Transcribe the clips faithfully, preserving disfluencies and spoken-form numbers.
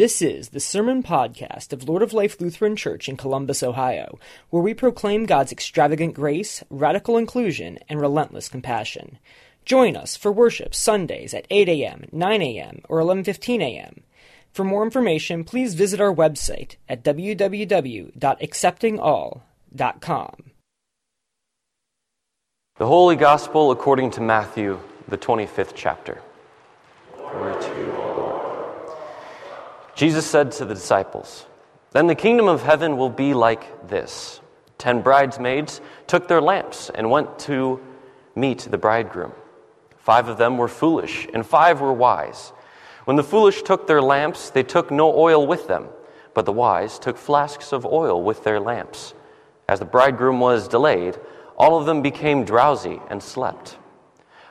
This is the Sermon Podcast of Lord of Life Lutheran Church in Columbus, Ohio, where we proclaim God's extravagant grace, radical inclusion, and relentless compassion. Join us for worship Sundays at eight a.m., nine a.m., or eleven fifteen a.m. For more information, please visit our website at w w w dot accepting all dot com. The Holy Gospel according to Matthew, the twenty-fifth chapter. Glory to you, O Lord. Jesus said to the disciples, "Then the kingdom of heaven will be like this. Ten bridesmaids took their lamps and went to meet the bridegroom. Five of them were foolish, and five were wise. When the foolish took their lamps, they took no oil with them, but the wise took flasks of oil with their lamps. As the bridegroom was delayed, all of them became drowsy and slept.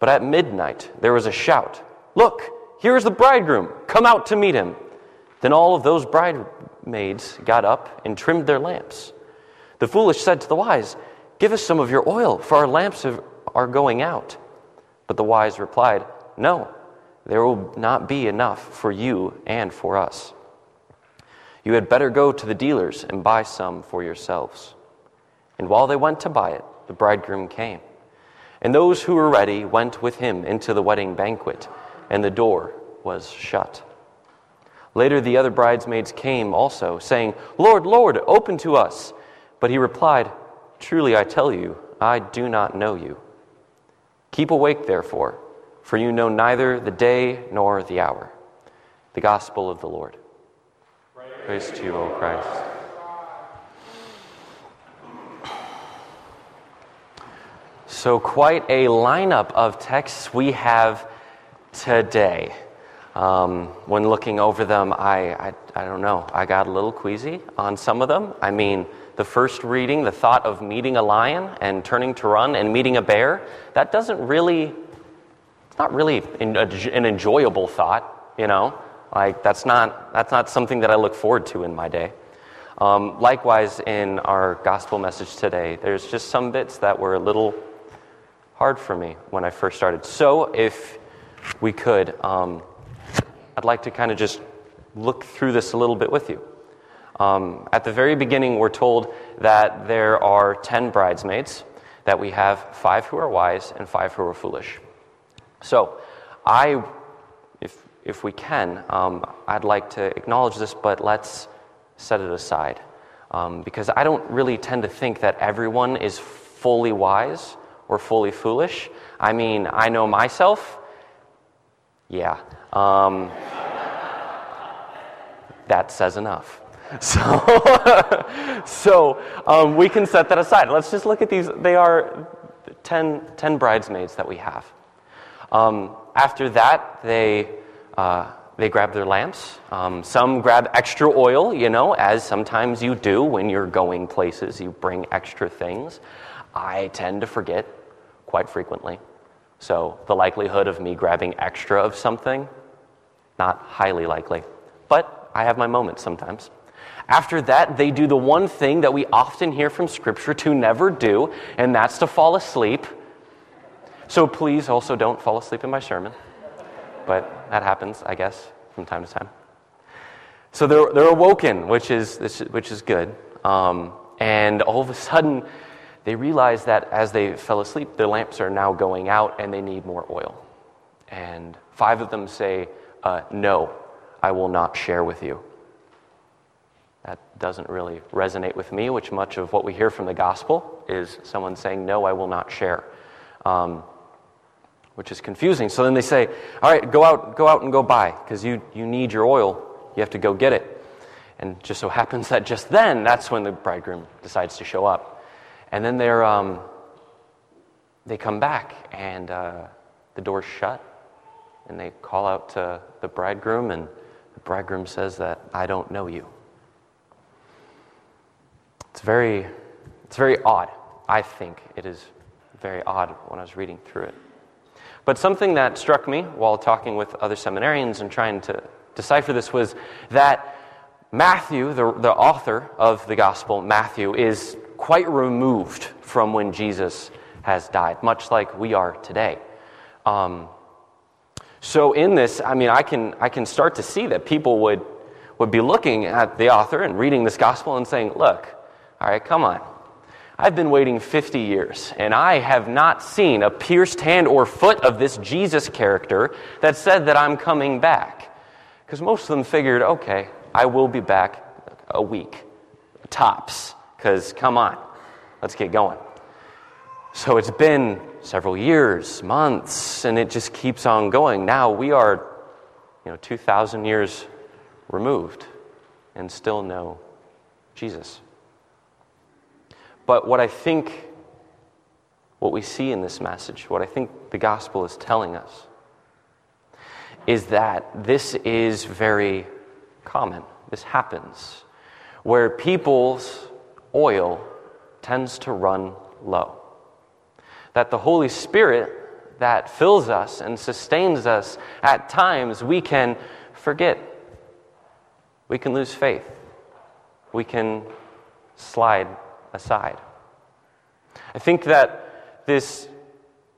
But at midnight there was a shout, 'Look, here is the bridegroom, come out to meet him.' Then all of those bridesmaids got up and trimmed their lamps. The foolish said to the wise, 'Give us some of your oil, for our lamps are going out.' But the wise replied, 'No, there will not be enough for you and for us. You had better go to the dealers and buy some for yourselves.' And while they went to buy it, the bridegroom came. And those who were ready went with him into the wedding banquet, and the door was shut. Later the other bridesmaids came also, saying, 'Lord, Lord, open to us.' But he replied, 'Truly I tell you, I do not know you. Keep awake, therefore, for you know neither the day nor the hour.'" The Gospel of the Lord. Praise, Praise to you, O Christ. So quite a lineup of texts we have today. Um, when looking over them, I, I I don't know, I got a little queasy on some of them. I mean, the first reading, the thought of meeting a lion and turning to run and meeting a bear, that doesn't really... not really an enjoyable thought, you know, like that's not that's not something that I look forward to in my day. Um, likewise, in our gospel message today, there's just some bits that were a little hard for me when I first started. So if we could, um, I'd like to kind of just look through this a little bit with you. Um, at the very beginning, we're told that there are ten bridesmaids, that we have five who are wise and five who are foolish. So, I, if if we can, um, I'd like to acknowledge this, but let's set it aside. Um, because I don't really tend to think that everyone is fully wise or fully foolish. I mean, I know myself. Yeah. Um, that says enough. So, so um, we can set that aside. Let's just look at these. They are ten, ten bridesmaids that we have. Um, after that, they uh, they grab their lamps. Um, some grab extra oil, you know, as sometimes you do when you're going places. You bring extra things. I tend to forget quite frequently. So the likelihood of me grabbing extra of something, not highly likely. But I have my moments sometimes. After that, they do the one thing that we often hear from Scripture to never do, and that's to fall asleep. So please also don't fall asleep in my sermon. But that happens, I guess, from time to time. So they're they're awoken, which is which is good. Um, and all of a sudden, they realize that as they fell asleep, their lamps are now going out and they need more oil. And five of them say, uh, "No, I will not share with you." That doesn't really resonate with me, which much of what we hear from the gospel is someone saying, "No, I will not share." Um, which is confusing. So then they say, "All right, go out, go out and go buy, because you, you need your oil. You have to go get it." And just so happens that just then, that's when the bridegroom decides to show up. And then they're um, they come back, and uh, the door's shut, and they call out to the bridegroom, and the bridegroom says that, "I don't know you." It's very, it's very odd. I think it is very odd when I was reading through it. But something that struck me while talking with other seminarians and trying to decipher this was that Matthew, the, the author of the Gospel, Matthew, is quite removed from when Jesus has died, much like we are today. Um, so in this, I mean, I can I can start to see that people would would be looking at the author and reading this gospel and saying, look, all right, come on. I've been waiting fifty years, and I have not seen a pierced hand or foot of this Jesus character that said that I'm coming back. Because most of them figured, okay, I will be back a week, tops, because come on, let's get going. So it's been several years, months, and it just keeps on going. Now we are, you know, two thousand years removed and still no Jesus. But what I think, what we see in this message, what I think the gospel is telling us, is that this is very common. This happens where people's oil tends to run low. That the Holy Spirit that fills us and sustains us, at times we can forget. We can lose faith. We can slide aside. I think that this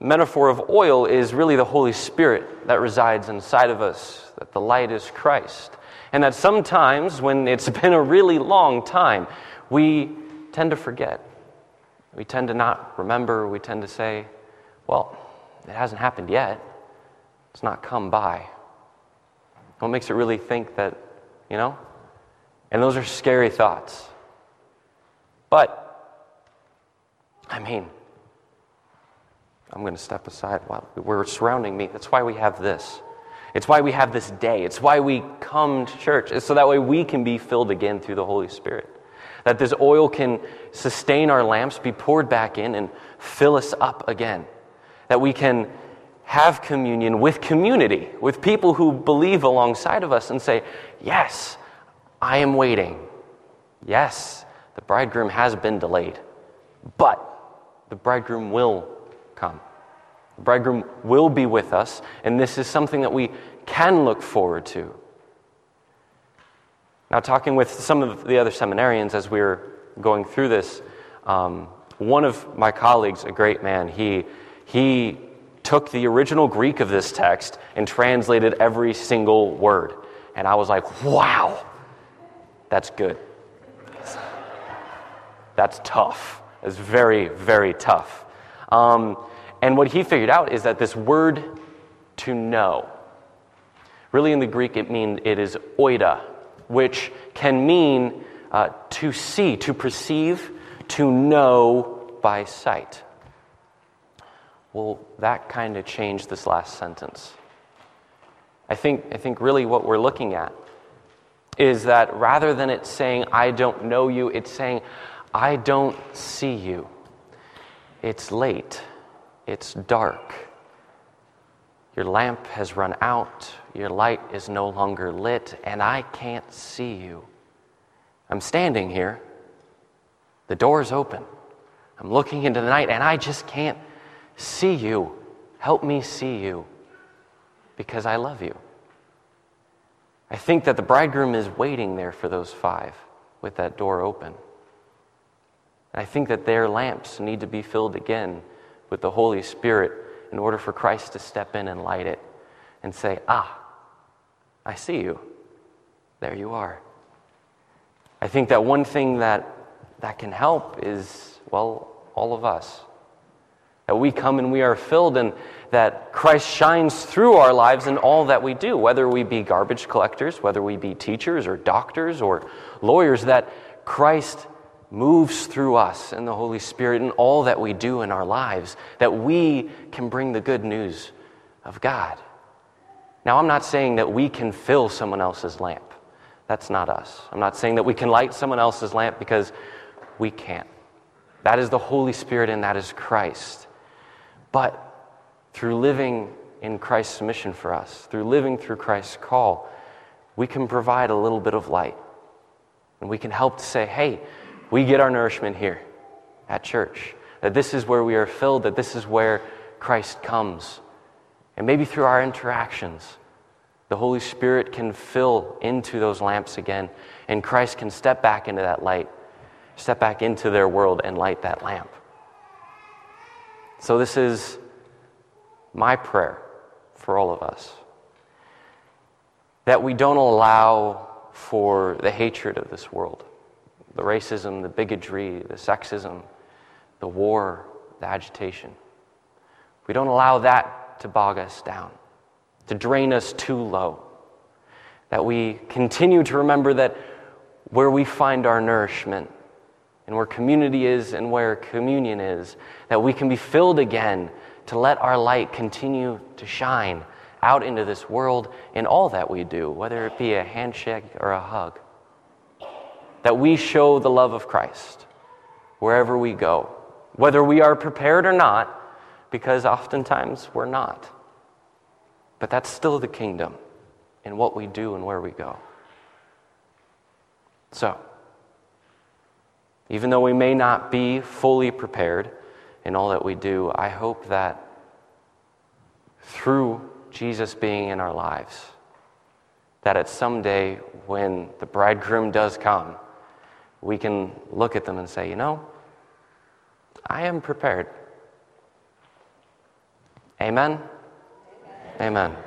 metaphor of oil is really the Holy Spirit that resides inside of us, that the light is Christ. And that sometimes, when it's been a really long time, we tend to forget. We tend to not remember. We tend to say, well, it hasn't happened yet. It's not come by. What makes it really think that, you know? And those are scary thoughts. But, I mean, I'm going to step aside. Wow, we're surrounding me. That's why we have this. It's why we have this day. It's why we come to church. It's so that way we can be filled again through the Holy Spirit. That this oil can sustain our lamps, be poured back in, and fill us up again. That we can have communion with community, with people who believe alongside of us and say, yes, I am waiting. Yes, the bridegroom has been delayed, but the bridegroom will come. The bridegroom will be with us, and this is something that we can look forward to. Now, talking with some of the other seminarians as we were going through this, um, one of my colleagues, a great man, he he took the original Greek of this text and translated every single word. And I was like, wow, that's good. That's tough. It's very, very tough. Um, and what he figured out is that this word to know, really in the Greek it means it is oida, which can mean uh, to see, to perceive, to know by sight. Well, that kind of changed this last sentence. I think, I think really what we're looking at is that rather than it saying, I don't know you, it's saying, I don't see you. It's late. It's dark. Your lamp has run out, your light is no longer lit, and I can't see you. I'm standing here, the door's open, I'm looking into the night, and I just can't see you. Help me see you, because I love you. I think that the bridegroom is waiting there for those five with that door open. And I think that their lamps need to be filled again with the Holy Spirit in order for Christ to step in and light it and say, ah, I see you. There you are. I think that one thing that that can help is, well, all of us. That we come and we are filled, and that Christ shines through our lives in all that we do, whether we be garbage collectors, whether we be teachers or doctors or lawyers, that Christ moves through us and the Holy Spirit in all that we do in our lives, that we can bring the good news of God. Now, I'm not saying that we can fill someone else's lamp. That's not us. I'm not saying that we can light someone else's lamp, because we can't. That is the Holy Spirit and that is Christ. But through living in Christ's mission for us, through living through Christ's call, we can provide a little bit of light. And we can help to say, hey, we get our nourishment here at church, that this is where we are filled, that this is where Christ comes. And maybe through our interactions, the Holy Spirit can fill into those lamps again, and Christ can step back into that light, step back into their world and light that lamp. So this is my prayer for all of us, that we don't allow for the hatred of this world, the racism, the bigotry, the sexism, the war, the agitation. We don't allow that to bog us down, to drain us too low, that we continue to remember that where we find our nourishment and where community is and where communion is, that we can be filled again to let our light continue to shine out into this world in all that we do, whether it be a handshake or a hug. That we show the love of Christ wherever we go, whether we are prepared or not, because oftentimes we're not. But that's still the kingdom in what we do and where we go. So, even though we may not be fully prepared in all that we do, I hope that through Jesus being in our lives, that at some day when the bridegroom does come, we can look at them and say, you know, I am prepared. Amen? Amen. Amen.